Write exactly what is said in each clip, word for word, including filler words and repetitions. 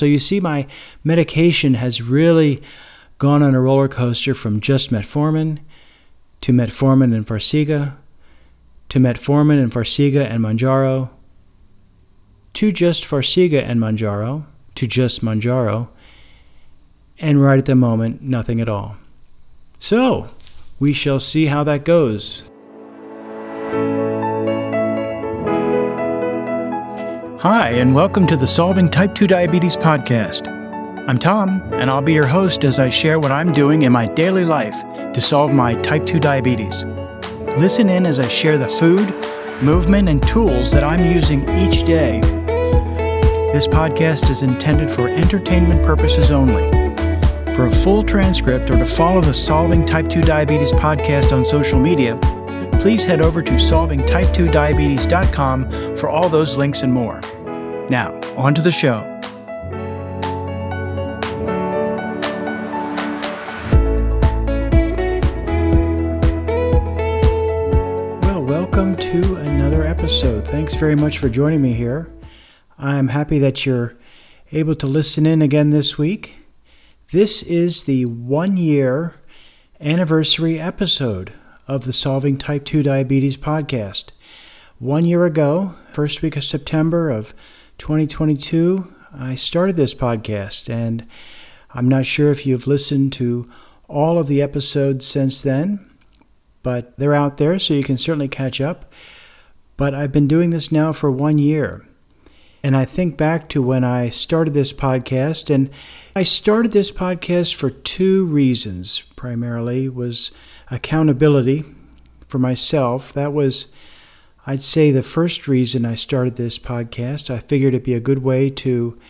So you see, my medication has really gone on a roller coaster from just metformin to metformin and Farxiga to metformin and Farxiga and Mounjaro to just Farxiga and Mounjaro to just Mounjaro, and right at the moment, nothing at all. So we shall see how that goes. Hi, and welcome to the Solving Type two Diabetes podcast. I'm Tom, and I'll be your host as I share what I'm doing in my daily life to solve my Type two diabetes. Listen in as I share the food, movement, and tools that I'm using each day. This podcast is intended for entertainment purposes only. For a full transcript or to follow the Solving Type two Diabetes podcast on social media, please head over to solving type two diabetes dot com for all those links and more. Now, on to the show. Well, welcome to another episode. Thanks very much for joining me here. I'm happy that you're able to listen in again this week. This is the one-year anniversary episode of the Solving Type two Diabetes podcast. One year ago, first week of September of twenty twenty-two, I started this podcast, and I'm not sure if you've listened to all of the episodes since then, but they're out there, so you can certainly catch up. But I've been doing this now for one year, and I think back to when I started this podcast, and I started this podcast for two reasons, primarily, was accountability for myself. That was, I'd say, the first reason I started this podcast. I figured it'd be a good way to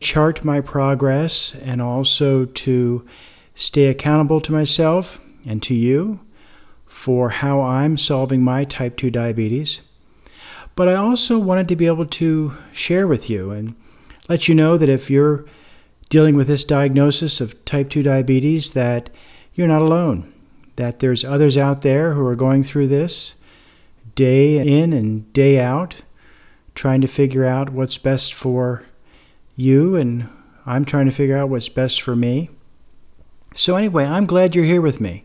chart my progress and also to stay accountable to myself and to you for how I'm solving my type two diabetes. But I also wanted to be able to share with you and let you know that if you're dealing with this diagnosis of type two diabetes, that you're not alone, that there's others out there who are going through this day in and day out, trying to figure out what's best for you, and I'm trying to figure out what's best for me. So anyway, I'm glad you're here with me.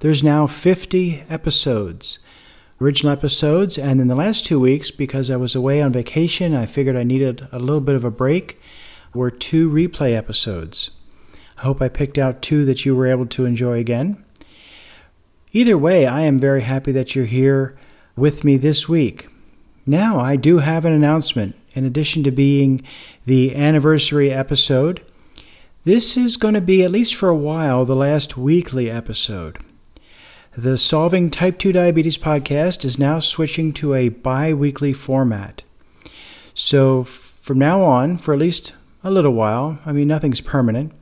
There's now fifty episodes, original episodes, and in the last two weeks, because I was away on vacation, I figured I needed a little bit of a break, were two replay episodes. I hope I picked out two that you were able to enjoy again. Either way, I am very happy that you're here with me this week. Now, I do have an announcement. In addition to being the anniversary episode, this is going to be, at least for a while, the last weekly episode. The Solving Type two Diabetes podcast is now switching to a bi-weekly format. So from now on, for at least a little while, I mean, nothing's permanent,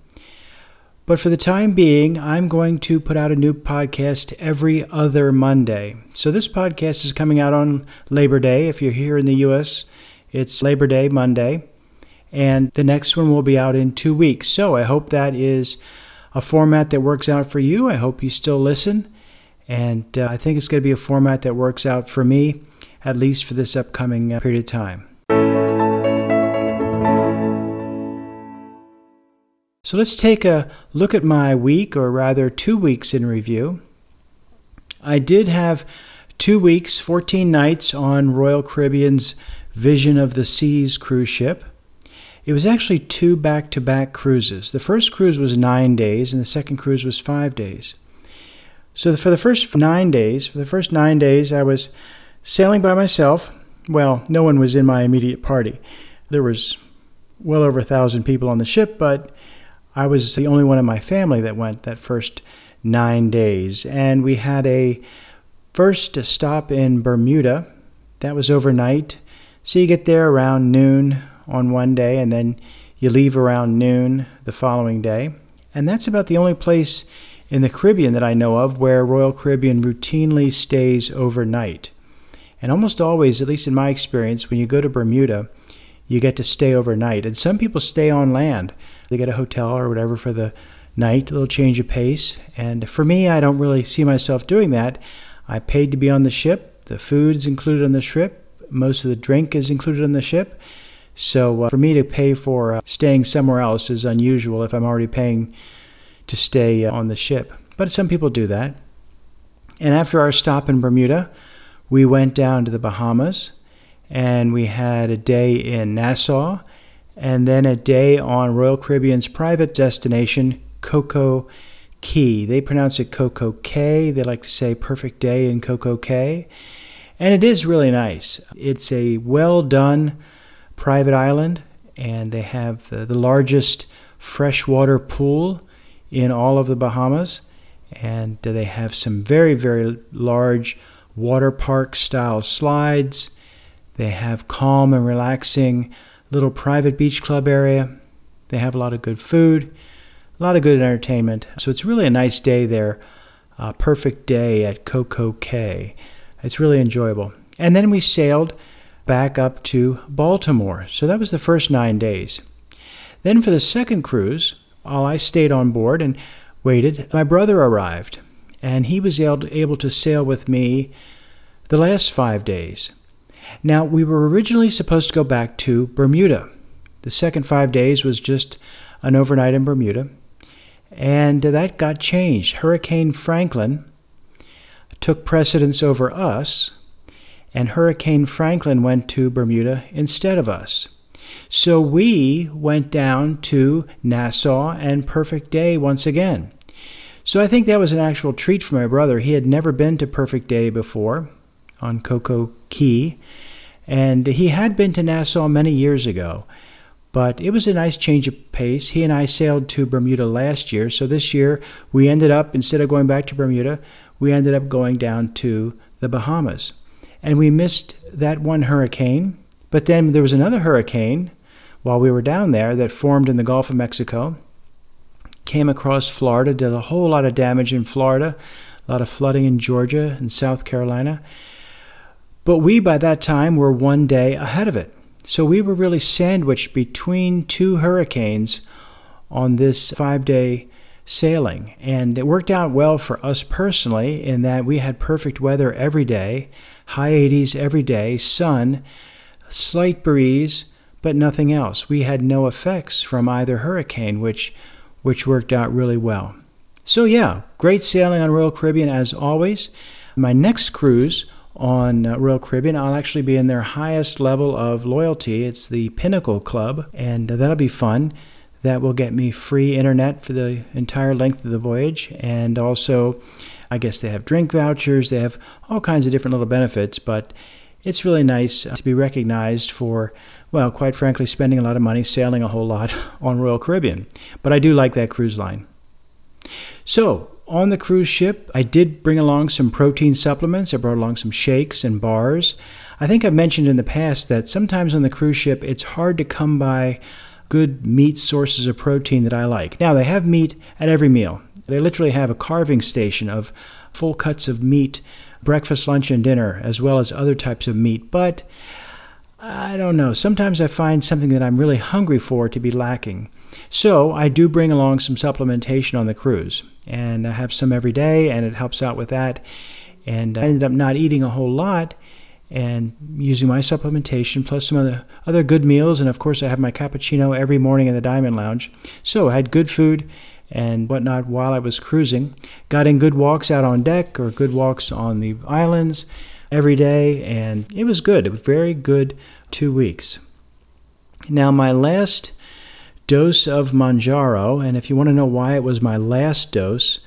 but for the time being, I'm going to put out a new podcast every other Monday. So this podcast is coming out on Labor Day. If you're here in the U S, it's Labor Day Monday. And the next one will be out in two weeks. So I hope that is a format that works out for you. I hope you still listen. And uh, I think it's going to be a format that works out for me, at least for this upcoming uh, period of time. So let's take a look at my week, or rather two weeks in review. I did have two weeks, fourteen nights on Royal Caribbean's Vision of the Seas cruise ship. It was actually two back-to-back cruises. The first cruise was nine days, and the second cruise was five days. So for the first nine days, for the first nine days, I was sailing by myself. Well, no one was in my immediate party. There was well over a thousand people on the ship, but I was the only one in my family that went that first nine days. And we had a first stop in Bermuda. That was overnight. So you get there around noon on one day, and then you leave around noon the following day. And that's about the only place in the Caribbean that I know of where Royal Caribbean routinely stays overnight. And almost always, at least in my experience, when you go to Bermuda, you get to stay overnight. And some people stay on land. They get a hotel or whatever for the night, a little change of pace. And for me, I don't really see myself doing that. I paid to be on the ship. The food's included on the ship. Most of the drink is included on the ship. So uh, for me to pay for uh, staying somewhere else is unusual if I'm already paying to stay uh, on the ship. But some people do that. And after our stop in Bermuda, we went down to the Bahamas, and we had a day in Nassau, and then a day on Royal Caribbean's private destination, Coco Cay. They pronounce it Coco Cay. They like to say perfect day in Coco Cay. And it is really nice. It's a well-done private island, and they have the, the largest freshwater pool in all of the Bahamas. And they have some very, very large water park-style slides. They have calm and relaxing little private beach club area. They have a lot of good food, a lot of good entertainment. So it's really a nice day there, a perfect day at Coco Cay. It's really enjoyable. And then we sailed back up to Baltimore. So that was the first nine days. Then for the second cruise, all I stayed on board and waited. My brother arrived, and he was able to sail with me the last five days. Now, we were originally supposed to go back to Bermuda. The second five days was just an overnight in Bermuda, and that got changed. Hurricane Franklin took precedence over us, and Hurricane Franklin went to Bermuda instead of us. So we went down to Nassau and Perfect Day once again. So I think that was an actual treat for my brother. He had never been to Perfect Day before on Coco Cay, and he had been to Nassau many years ago, but it was a nice change of pace. He and I sailed to Bermuda last year, so this year we ended up, instead of going back to Bermuda, we ended up going down to the Bahamas. And we missed that one hurricane, but then there was another hurricane while we were down there that formed in the Gulf of Mexico, came across Florida, did a whole lot of damage in Florida, a lot of flooding in Georgia and South Carolina. But we, by that time, were one day ahead of it. So we were really sandwiched between two hurricanes on this five-day sailing. And it worked out well for us personally in that we had perfect weather every day, high eighties every day, sun, slight breeze, but nothing else. We had no effects from either hurricane, which which worked out really well. So yeah, great sailing on Royal Caribbean as always. My next cruise on Royal Caribbean, I'll actually be in their highest level of loyalty. It's the Pinnacle Club, and that'll be fun. That will get me free internet for the entire length of the voyage, and also I guess they have drink vouchers, they have all kinds of different little benefits, but it's really nice to be recognized for, well, quite frankly, spending a lot of money, sailing a whole lot on Royal Caribbean. But I do like that cruise line. So, on the cruise ship, I did bring along some protein supplements. I brought along some shakes and bars. I think I've mentioned in the past that sometimes on the cruise ship, it's hard to come by good meat sources of protein that I like. Now, they have meat at every meal. They literally have a carving station of full cuts of meat, breakfast, lunch, and dinner, as well as other types of meat. But I don't know. Sometimes I find something that I'm really hungry for to be lacking. So I do bring along some supplementation on the cruise, and I have some every day, and it helps out with that. And I ended up not eating a whole lot and using my supplementation plus some other, other good meals. And of course, I have my cappuccino every morning in the Diamond Lounge. So I had good food and whatnot while I was cruising. Got in good walks out on deck or good walks on the islands every day, and it was good. It was very good two weeks. Now, my last dose of Mounjaro, and if you want to know why it was my last dose,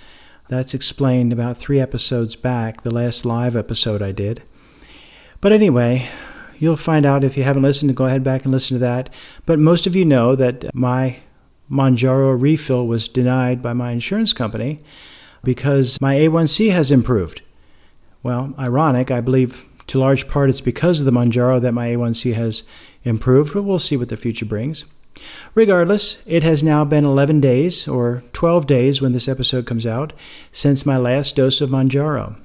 that's explained about three episodes back, the last live episode I did. But anyway, you'll find out if you haven't listened, go ahead back and listen to that. But most of you know that my Mounjaro refill was denied by my insurance company because my A one C has improved. Well, ironic, I believe to large part it's because of the Mounjaro that my A one C has improved, but we'll see what the future brings. Regardless, it has now been eleven days or twelve days when this episode comes out since my last dose of Mounjaro.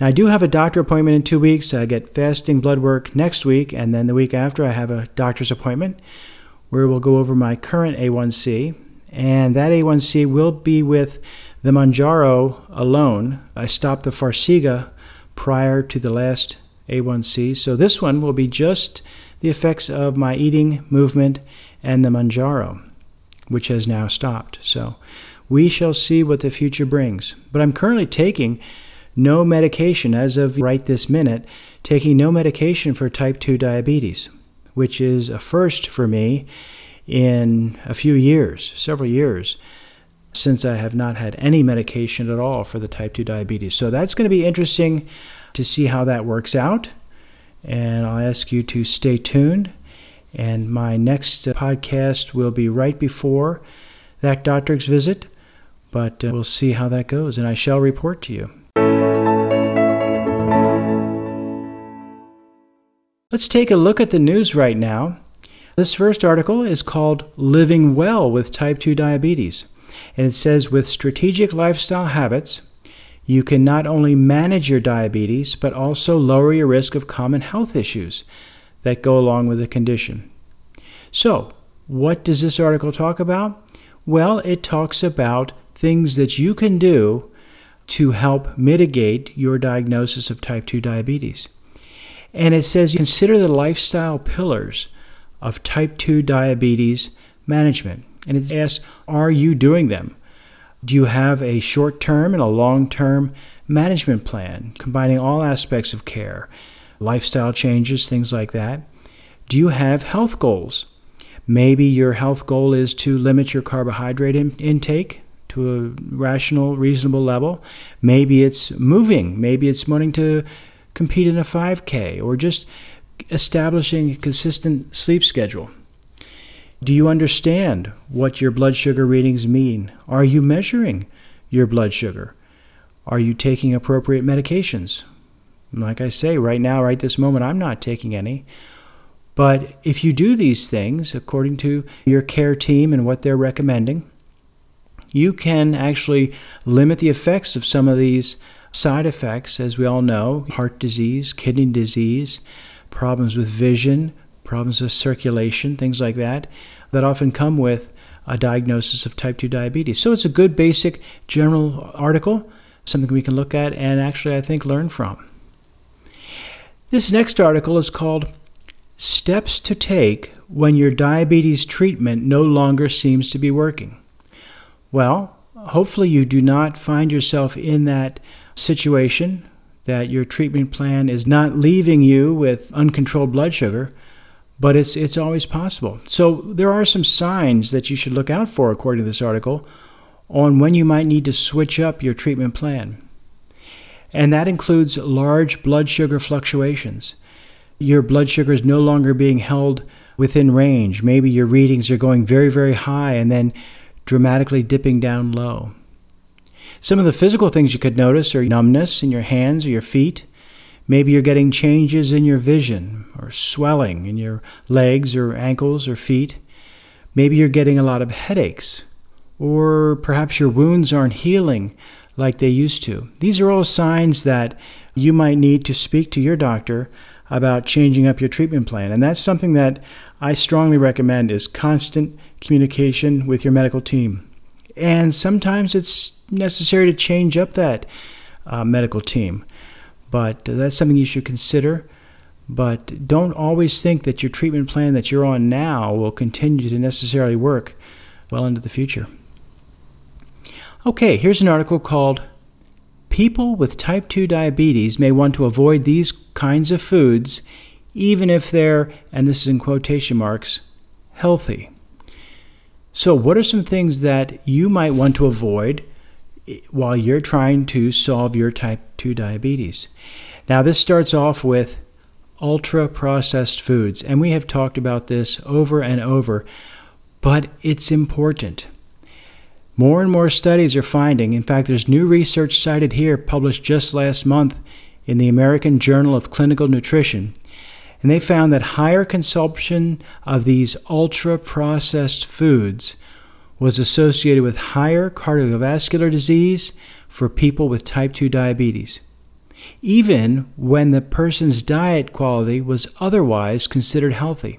Now, I do have a doctor appointment in two weeks. I get fasting blood work next week, and then the week after I have a doctor's appointment where we'll go over my current A one C, and that A one C will be with the Mounjaro alone. I stopped the Farxiga prior to the last A one C, so this one will be just the effects of my eating, movement, and the Mounjaro, which has now stopped. So we shall see what the future brings. But I'm currently taking no medication, as of right this minute, taking no medication for type two diabetes, which is a first for me in a few years, several years, since I have not had any medication at all for the type two diabetes. So that's going to be interesting to see how that works out. And I'll ask you to stay tuned. And my next podcast will be right before that doctor's visit, but we'll see how that goes, and I shall report to you. Let's take a look at the news right now. This first article is called Living Well with Type two Diabetes, and it says, with strategic lifestyle habits, you can not only manage your diabetes, but also lower your risk of common health issues that go along with the condition. So, what does this article talk about? Well, it talks about things that you can do to help mitigate your diagnosis of type two diabetes. And it says, consider the lifestyle pillars of type two diabetes management. And it asks, are you doing them? Do you have a short-term and a long-term management plan, combining all aspects of care? Lifestyle changes, things like that. Do you have health goals? Maybe your health goal is to limit your carbohydrate in- intake to a rational, reasonable level. Maybe it's moving. Maybe it's wanting to compete in a five K, or just establishing a consistent sleep schedule. Do you understand what your blood sugar readings mean? Are you measuring your blood sugar? Are you taking appropriate medications? Like I say, right now, right this moment, I'm not taking any. But if you do these things according to your care team and what they're recommending, you can actually limit the effects of some of these side effects, as we all know, heart disease, kidney disease, problems with vision, problems with circulation, things like that, that often come with a diagnosis of type two diabetes. So it's a good basic general article, something we can look at and actually, I think, learn from. This next article is called Steps to Take When Your Diabetes Treatment No Longer Seems to Be Working. Well, hopefully you do not find yourself in that situation, that your treatment plan is not leaving you with uncontrolled blood sugar, but it's it's always possible. So there are some signs that you should look out for, according to this article, on when you might need to switch up your treatment plan. And that includes large blood sugar fluctuations. Your blood sugar is no longer being held within range. Maybe your readings are going very, very high and then dramatically dipping down low. Some of the physical things you could notice are numbness in your hands or your feet. Maybe you're getting changes in your vision or swelling in your legs or ankles or feet. Maybe you're getting a lot of headaches, or perhaps your wounds aren't healing like they used to. These are all signs that you might need to speak to your doctor about changing up your treatment plan. And that's something that I strongly recommend, is constant communication with your medical team. And sometimes it's necessary to change up that uh, medical team. But that's something you should consider. But don't always think that your treatment plan that you're on now will continue to necessarily work well into the future. Okay, here's an article called People with Type two Diabetes May Want to Avoid These Kinds of Foods Even If They're, and this is in quotation marks, healthy. So what are some things that you might want to avoid while you're trying to solve your type two diabetes? Now this starts off with ultra-processed foods, and we have talked about this over and over, but it's important. More and more studies are finding, in fact, there's new research cited here, published just last month in the American Journal of Clinical Nutrition, and they found that higher consumption of these ultra-processed foods was associated with higher cardiovascular disease for people with type two diabetes, even when the person's diet quality was otherwise considered healthy.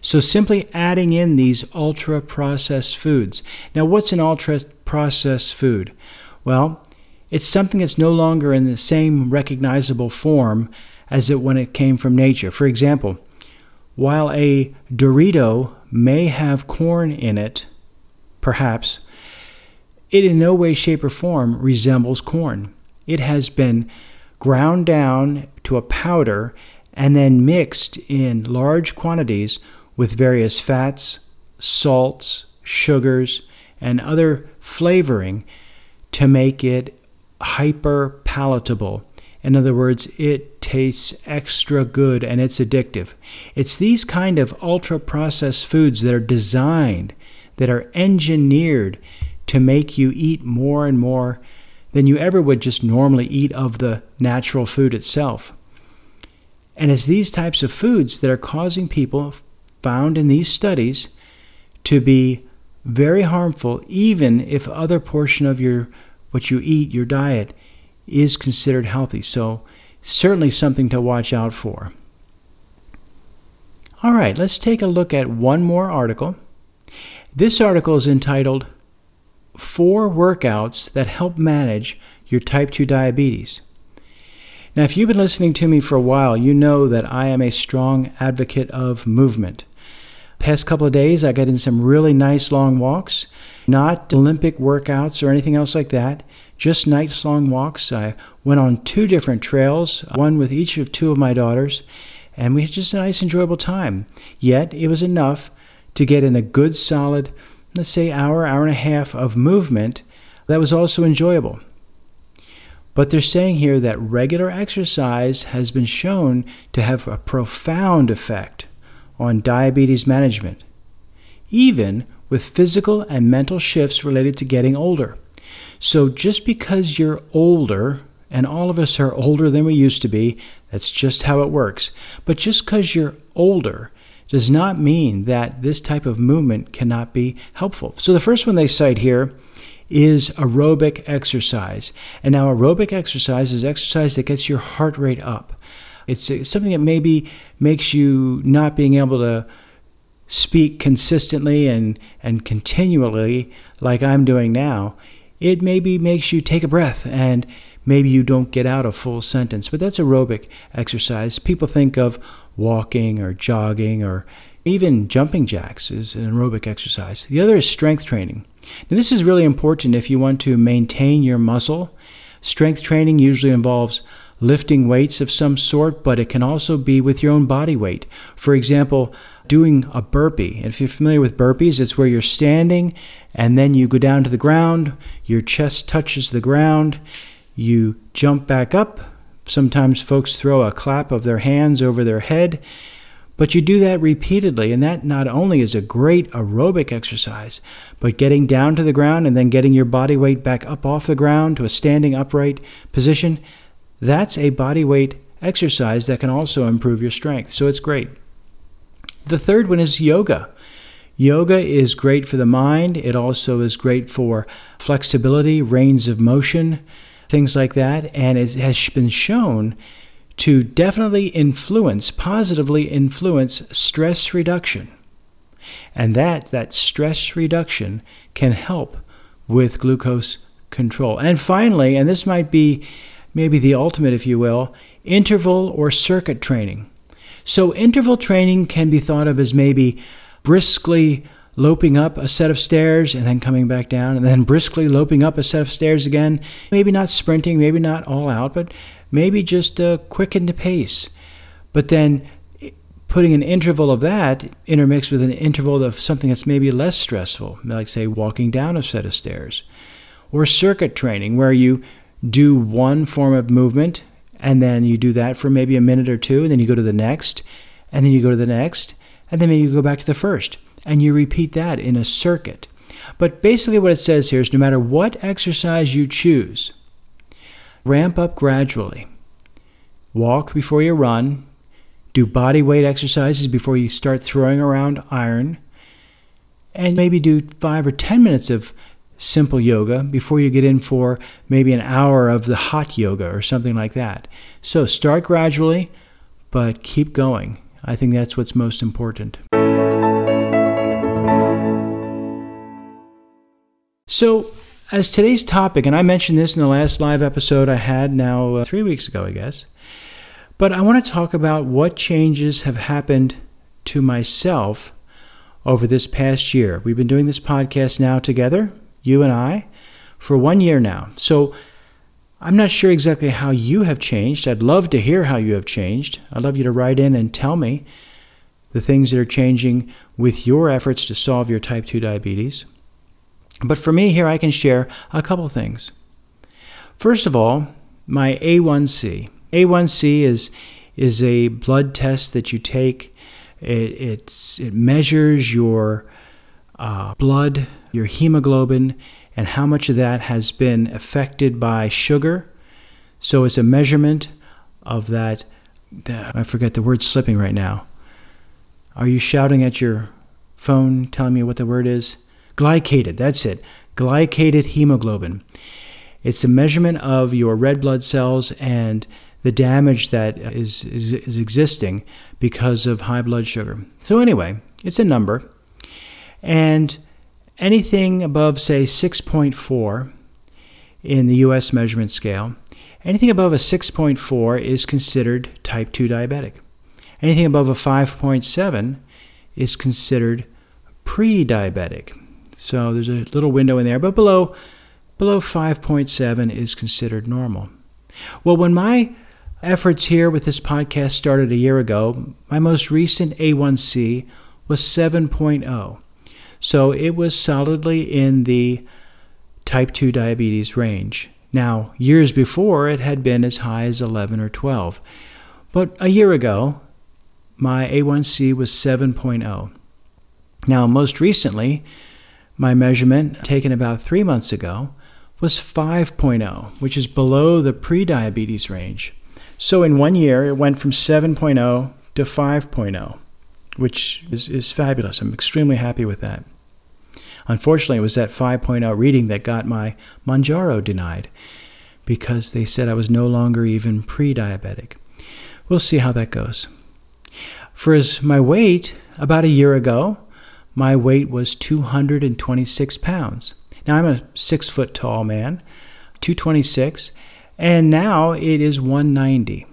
So simply adding in these ultra-processed foods. Now, what's an ultra-processed food? Well, it's something that's no longer in the same recognizable form as it when it came from nature. For example, While a Dorito may have corn in it, perhaps, it in no way, shape, or form resembles corn. It has been ground down to a powder and then mixed in large quantities with various fats, salts, sugars, and other flavoring to make it hyper palatable. In other words, it tastes extra good and it's addictive. It's these kind of ultra-processed foods that are designed, that are engineered to make you eat more and more than you ever would just normally eat of the natural food itself. And it's these types of foods that are causing people found in these studies to be very harmful, even if other portion of your what you eat, your diet, is considered healthy. So certainly something to watch out for. All right, let's take a look at one more article. This article is entitled Four Workouts That Help Manage Your Type two Diabetes. Now, if you've been listening to me for a while, you know that I am a strong advocate of movement. Past couple of days, I got in some really nice long walks, not Olympic workouts or anything else like that, just nice long walks. I went on two different trails, one with each of two of my daughters, and we had just a nice, enjoyable time. Yet, it was enough to get in a good, solid, let's say, hour, hour and a half of movement that was also enjoyable. But they're saying here that regular exercise has been shown to have a profound effect on diabetes management, even with physical and mental shifts related to getting older. So just because you're older, and all of us are older than we used to be, that's just how it works. But just because you're older does not mean that this type of movement cannot be helpful. So the first one they cite here is aerobic exercise. And now aerobic exercise is exercise that gets your heart rate up. It's something that maybe makes you not being able to speak consistently and, and continually like I'm doing now. It maybe makes you take a breath and maybe you don't get out a full sentence, but that's aerobic exercise. People think of walking or jogging or even jumping jacks is an aerobic exercise. The other is strength training. Now, this is really important if you want to maintain your muscle. Strength training usually involves lifting weights of some sort, but it can also be with your own body weight. For example, doing a burpee. If you're familiar with burpees, it's where you're standing and then you go down to the ground, your chest touches the ground, you jump back up. Sometimes folks throw a clap of their hands over their head, but you do that repeatedly, and that not only is a great aerobic exercise, but getting down to the ground and then getting your body weight back up off the ground to a standing upright position, that's a body weight exercise that can also improve your strength. So it's great. The third one is yoga. Yoga is great for the mind. It also is great for flexibility, range of motion, things like that, and it has been shown to definitely influence, positively influence stress reduction. And that, that stress reduction can help with glucose control. And finally, and this might be maybe the ultimate, if you will, interval or circuit training. So interval training can be thought of as maybe briskly loping up a set of stairs and then coming back down and then briskly loping up a set of stairs again. Maybe not sprinting, maybe not all out, but maybe just uh, quicken the pace. But then putting an interval of that intermixed with an interval of something that's maybe less stressful, like say walking down a set of stairs. Or circuit training, where you do one form of movement and then you do that for maybe a minute or two and then you go to the next and then you go to the next and then maybe you go back to the first. And you repeat that in a circuit. But basically what it says here is no matter what exercise you choose, ramp up gradually. Walk before you run. Do body weight exercises before you start throwing around iron. And maybe do five or ten minutes of simple yoga before you get in for maybe an hour of the hot yoga or something like that. So start gradually, but keep going. I think that's what's most important. So as today's topic, and I mentioned this in the last live episode I had now uh, three weeks ago, I guess, but I want to talk about what changes have happened to myself over this past year. We've been doing this podcast now together, you and I, for one year now. So I'm not sure exactly how you have changed. I'd love to hear how you have changed. I'd love you to write in and tell me the things that are changing with your efforts to solve your type two diabetes. But for me here, I can share a couple things. First of all, my A one C. A one C is is a blood test that you take. It it's, it measures your uh, blood, your hemoglobin, and how much of that has been affected by sugar. So it's a measurement of that. The, I forget the word slipping right now. Are you shouting at your phone, telling me what the word is? Glycated, that's it. Glycated hemoglobin. It's a measurement of your red blood cells and the damage that is, is, is existing because of high blood sugar. So anyway, it's a number. And anything above, say, six point four in the U S measurement scale, anything above a six point four is considered type two diabetic. Anything above a five point seven is considered pre-diabetic. So there's a little window in there, but below below five point seven is considered normal. Well, when my efforts here with this podcast started a year ago, my most recent A one C was seven point oh. So it was solidly in the type two diabetes range. Now, years before, it had been as high as eleven or twelve. But a year ago, my A one C was seven point oh. Now, most recently, my measurement taken about three months ago was five point oh, which is below the pre-diabetes range. So in one year, it went from seven point oh to five point oh, which is, is fabulous. I'm extremely happy with that. Unfortunately, it was that five point oh reading that got my Mounjaro denied because they said I was no longer even pre-diabetic. We'll see how that goes. For as my weight, about a year ago, my weight was two hundred twenty-six pounds. Now, I'm a six-foot tall man, two twenty-six, and now it is one ninety.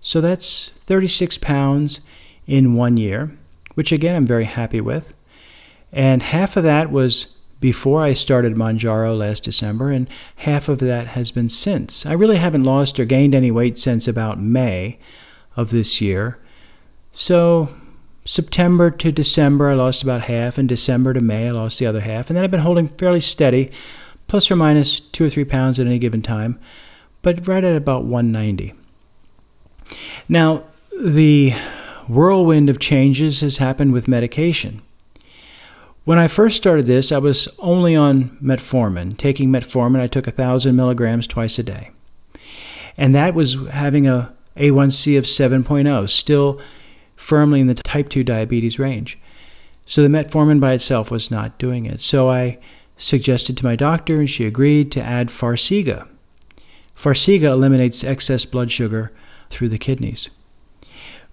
So that's thirty-six pounds in one year, which, again, I'm very happy with. And half of that was before I started Mounjaro last December, and half of that has been since. I really haven't lost or gained any weight since about May of this year. So September to December, I lost about half, and December to May, I lost the other half, and then I've been holding fairly steady, plus or minus two or three pounds at any given time, but right at about one ninety. Now, the whirlwind of changes has happened with medication. When I first started this, I was only on metformin. Taking metformin, I took one thousand milligrams twice a day, and that was having a A one C of seven point oh, still firmly in the type two diabetes range. So the metformin by itself was not doing it. So I suggested to my doctor, and she agreed to add Farxiga. Farxiga eliminates excess blood sugar through the kidneys.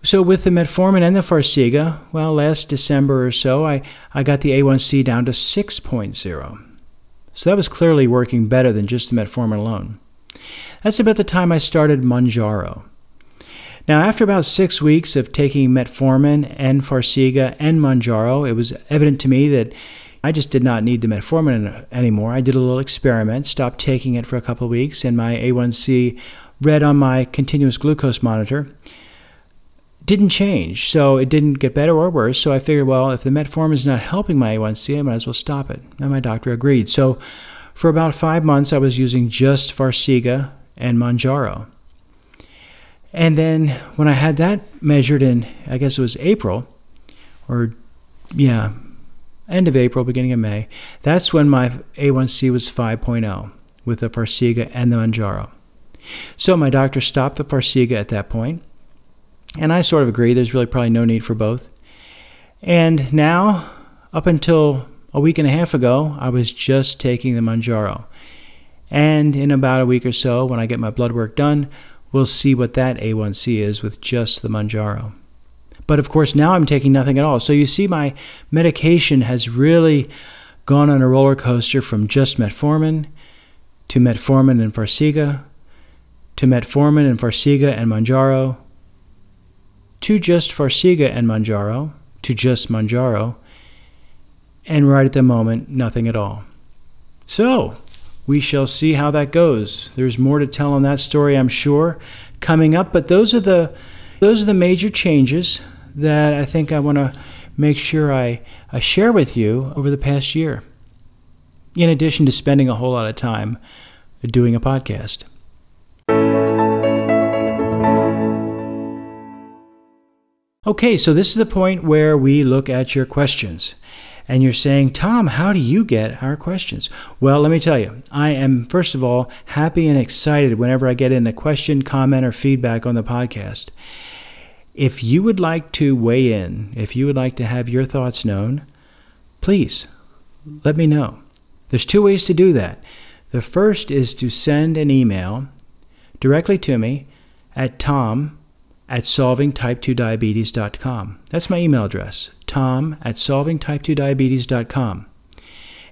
So with the metformin and the Farxiga, well, last December or so, I, I got the A one C down to six point oh. So that was clearly working better than just the metformin alone. That's about the time I started Mounjaro. Now, after about six weeks of taking metformin and Farxiga and Mounjaro, it was evident to me that I just did not need the metformin anymore. I did a little experiment, stopped taking it for a couple of weeks, and my A one C read on my continuous glucose monitor didn't change, so it didn't get better or worse. So I figured, well, if the metformin is not helping my A one C, I might as well stop it. And my doctor agreed. So for about five months, I was using just Farxiga and Mounjaro. And then when I had that measured in, I guess it was April, or yeah, end of April, beginning of May, that's when my A one C was five point oh with the Farxiga and the Mounjaro. So my doctor stopped the Farxiga at that point, and I sort of agree there's really probably no need for both. And now, up until a week and a half ago, I was just taking the Mounjaro. And in about a week or so, when I get my blood work done, we'll see what that A one C is with just the Mounjaro. But of course, now I'm taking nothing at all. So you see, my medication has really gone on a roller coaster from just metformin to metformin and Farxiga to metformin and Farxiga and Mounjaro to just Farxiga and Mounjaro, to just Mounjaro, and right at the moment, nothing at all. So, we shall see how that goes. There's more to tell on that story, I'm sure, coming up, but those are the those are the major changes that I think I want to make sure I, I share with you over the past year, in addition to spending a whole lot of time doing a podcast. Okay, so this is the point where we look at your questions. And you're saying, Tom, how do you get our questions? Well, let me tell you, I am, first of all, happy and excited whenever I get in a question, comment, or feedback on the podcast. If you would like to weigh in, if you would like to have your thoughts known, please let me know. There's two ways to do that. The first is to send an email directly to me at tom at solving type two diabetes dot com. That's my email address, tom at solving type two diabetes dot com.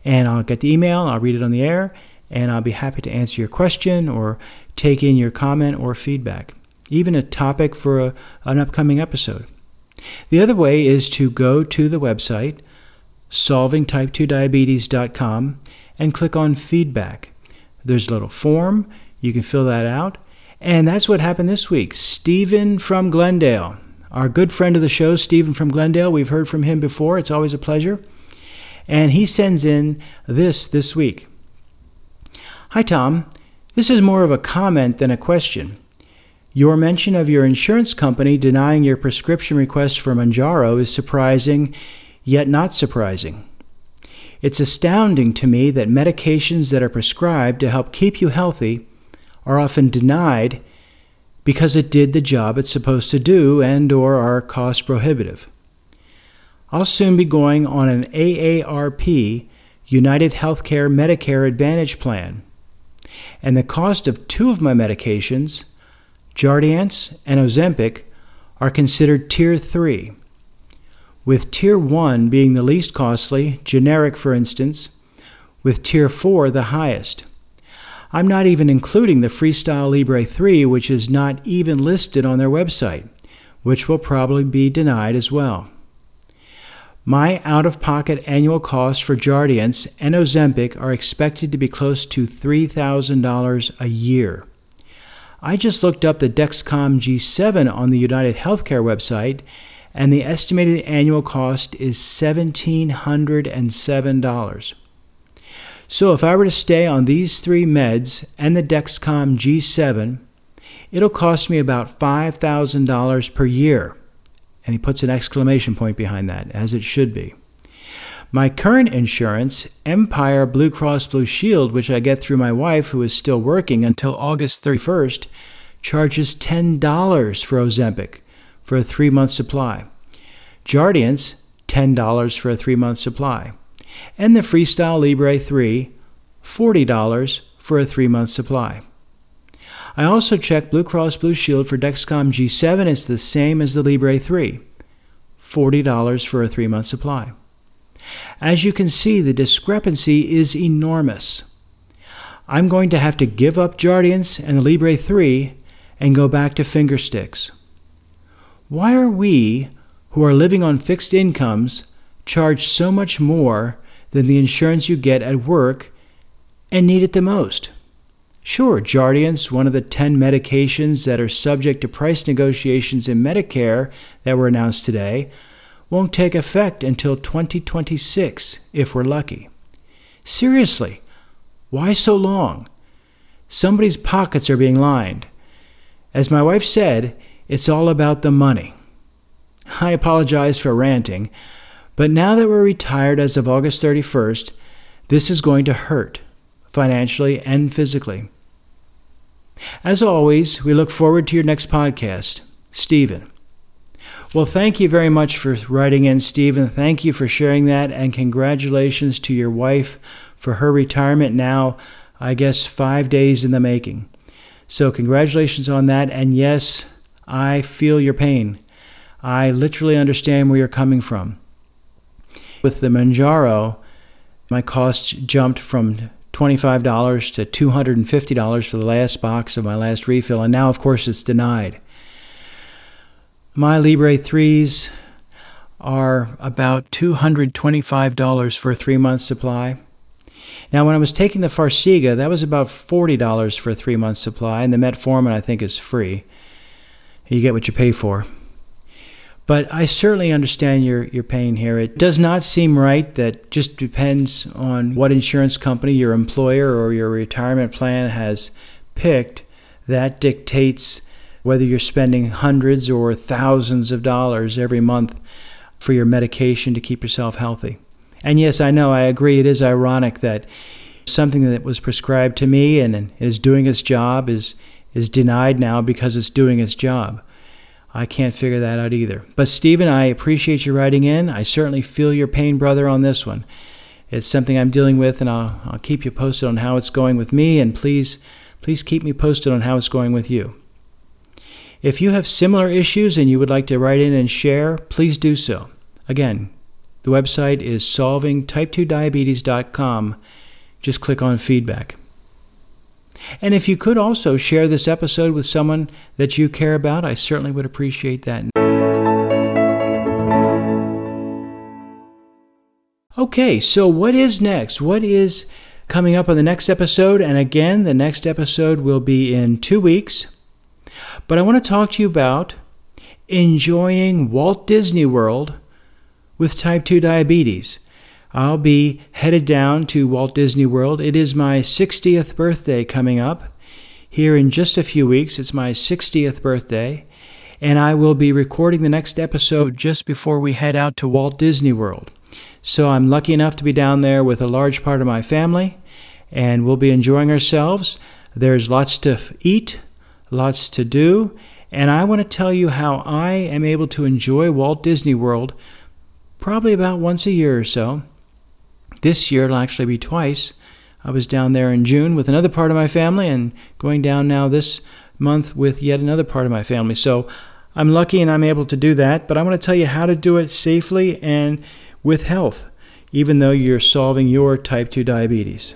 And I'll get the email, I'll read it on the air, and I'll be happy to answer your question or take in your comment or feedback, even a topic for a, an upcoming episode. The other way is to go to the website, solving type two diabetes dot com, and click on feedback. There's a little form, you can fill that out. And that's what happened this week. Stephen from Glendale, our good friend of the show, Stephen from Glendale. We've heard from him before. It's always a pleasure. And he sends in this this week. Hi, Tom. This is more of a comment than a question. Your mention of your insurance company denying your prescription request for Mounjaro is surprising, yet not surprising. It's astounding to me that medications that are prescribed to help keep you healthy are often denied because it did the job it's supposed to do and or are cost prohibitive. I'll soon be going on an A A R P United Healthcare Medicare Advantage plan, and the cost of two of my medications, Jardiance and Ozempic, are considered Tier three, with Tier one being the least costly, generic for instance, with Tier four the highest. I'm not even including the Freestyle Libre three, which is not even listed on their website, which will probably be denied as well. My out-of-pocket annual costs for Jardiance and Ozempic are expected to be close to three thousand dollars a year. I just looked up the Dexcom G seven on the United Healthcare website, and the estimated annual cost is one thousand seven hundred seven dollars. So if I were to stay on these three meds and the Dexcom G seven, it'll cost me about five thousand dollars per year. And he puts an exclamation point behind that, as it should be. My current insurance, Empire Blue Cross Blue Shield, which I get through my wife who is still working until August thirty-first, charges ten dollars for Ozempic for a three-month supply. Jardiance, ten dollars for a three-month supply. And the Freestyle Libre three, forty dollars for a three-month supply. I also checked Blue Cross Blue Shield for Dexcom G seven. It's the same as the Libre three, forty dollars for a three-month supply. As you can see, the discrepancy is enormous. I'm going to have to give up Jardiance and the Libre three and go back to finger sticks. Why are we, who are living on fixed incomes, charge so much more than the insurance you get at work and need it the most? Sure, Jardiance, one of the ten medications that are subject to price negotiations in Medicare that were announced today, won't take effect until twenty twenty-six if we're lucky. Seriously, why so long? Somebody's pockets are being lined. As my wife said, it's all about the money. I apologize for ranting, but now that we're retired as of August thirty-first, this is going to hurt, financially and physically. As always, we look forward to your next podcast, Stephen. Well, thank you very much for writing in, Stephen. Thank you for sharing that, and congratulations to your wife for her retirement now, I guess, five days in the making. So congratulations on that, and yes, I feel your pain. I literally understand where you're coming from. With the Mounjaro, my cost jumped from twenty-five dollars to two hundred fifty dollars for the last box of my last refill, and now, of course, it's denied. My Libre threes are about two hundred twenty-five dollars for a three-month supply. Now, when I was taking the Farxiga, that was about forty dollars for a three-month supply, and the metformin, I think, is free. You get what you pay for. But I certainly understand your, your pain here. It does not seem right that just depends on what insurance company your employer or your retirement plan has picked. That dictates whether you're spending hundreds or thousands of dollars every month for your medication to keep yourself healthy. And yes, I know, I agree, it is ironic that something that was prescribed to me and is doing its job is, is denied now because it's doing its job. I can't figure that out either. But Stephen, I appreciate you writing in. I certainly feel your pain, brother, on this one. It's something I'm dealing with, and I'll, I'll keep you posted on how it's going with me, and please, please keep me posted on how it's going with you. If you have similar issues and you would like to write in and share, please do so. Again, the website is solving type two diabetes dot com. Just click on feedback. And if you could also share this episode with someone that you care about, I certainly would appreciate that. Okay, so what is next? What is coming up on the next episode? And again, the next episode will be in two weeks. But I want to talk to you about enjoying Walt Disney World with type two diabetes. I'll be headed down to Walt Disney World. It is my sixtieth birthday coming up here in just a few weeks. It's my sixtieth birthday, and I will be recording the next episode just before we head out to Walt Disney World. So I'm lucky enough to be down there with a large part of my family, and we'll be enjoying ourselves. There's lots to eat, lots to do, and I want to tell you how I am able to enjoy Walt Disney World probably about once a year or so. This year it'll actually be twice. I was down there in June with another part of my family, and going down now this month with yet another part of my family. So I'm lucky and I'm able to do that, but I want to tell you how to do it safely and with health, even though you're solving your type two diabetes.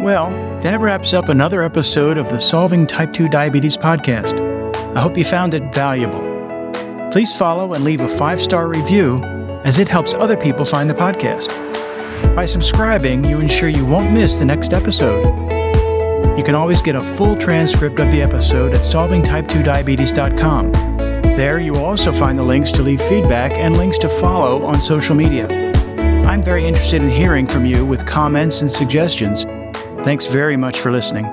Well, that wraps up another episode of the Solving type two Diabetes podcast. I hope you found it valuable. Please follow and leave a five-star review, as it helps other people find the podcast. By subscribing, you ensure you won't miss the next episode. You can always get a full transcript of the episode at solving type two diabetes dot com. There you will also find the links to leave feedback and links to follow on social media. I'm very interested in hearing from you with comments and suggestions. Thanks very much for listening.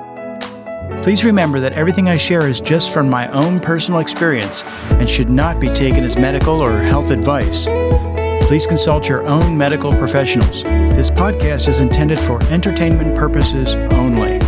Please remember that everything I share is just from my own personal experience and should not be taken as medical or health advice. Please consult your own medical professionals. This podcast is intended for entertainment purposes only.